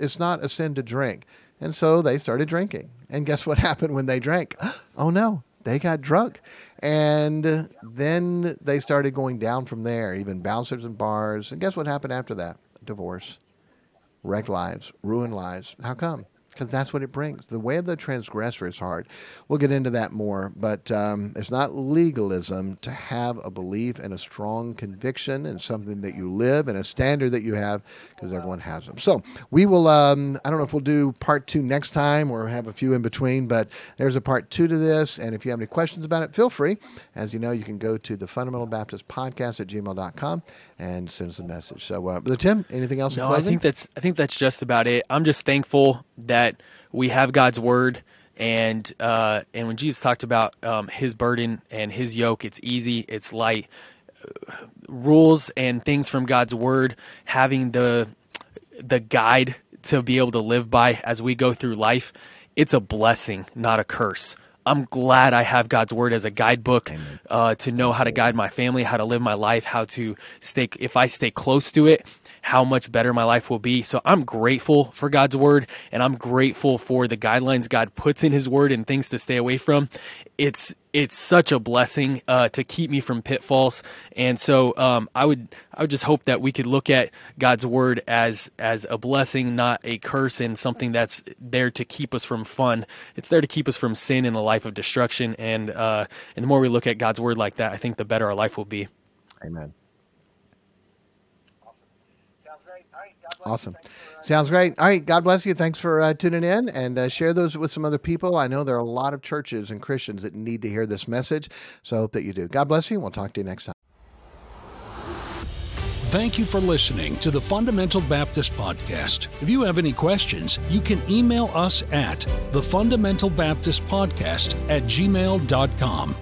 it's not a sin to drink. And so they started drinking. And guess what happened when they drank? Oh, no, they got drunk. And then they started going down from there, even bouncers and bars. And guess what happened after that? Divorce, wrecked lives, ruined lives. How come? Because that's what it brings. The way of the transgressor is hard. We'll get into that more, but um, it's not legalism to have a belief and a strong conviction and something that you live and a standard that you have, because everyone has them. So we will, um, I don't know if we'll do part two next time or have a few in between, but there's a part two to this. And if you have any questions about it, feel free. As you know, you can go to the Fundamental Baptist Podcast at gmail dot com and send us a message. So, uh, Brother Tim, anything else? No, I think that's, I think that's just about it. I'm just thankful that that we have God's word, and uh, and when Jesus talked about um, his burden and his yoke, it's easy, it's light. Uh, rules and things from God's word, having the the guide to be able to live by as we go through life, it's a blessing, not a curse. I'm glad I have God's word as a guidebook uh, to know how to guide my family, how to live my life, how to stay, if I stay close to it, how much better my life will be. So I'm grateful for God's word, and I'm grateful for the guidelines God puts in his word and things to stay away from. It's it's such a blessing uh, to keep me from pitfalls. And so um, I would I would just hope that we could look at God's word as as a blessing, not a curse, and something that's there to keep us from fun. It's there to keep us from sin and a life of destruction. And uh, and the more we look at God's word like that, I think the better our life will be. Amen. Awesome. Sounds great. All right. God bless you. Thanks for uh, tuning in, and uh, share those with some other people. I know there are a lot of churches and Christians that need to hear this message, so I hope that you do. God bless you, and we'll talk to you next time. Thank you for listening to the Fundamental Baptist Podcast. If you have any questions, you can email us at the Fundamental Baptist Podcast at gmail dot com.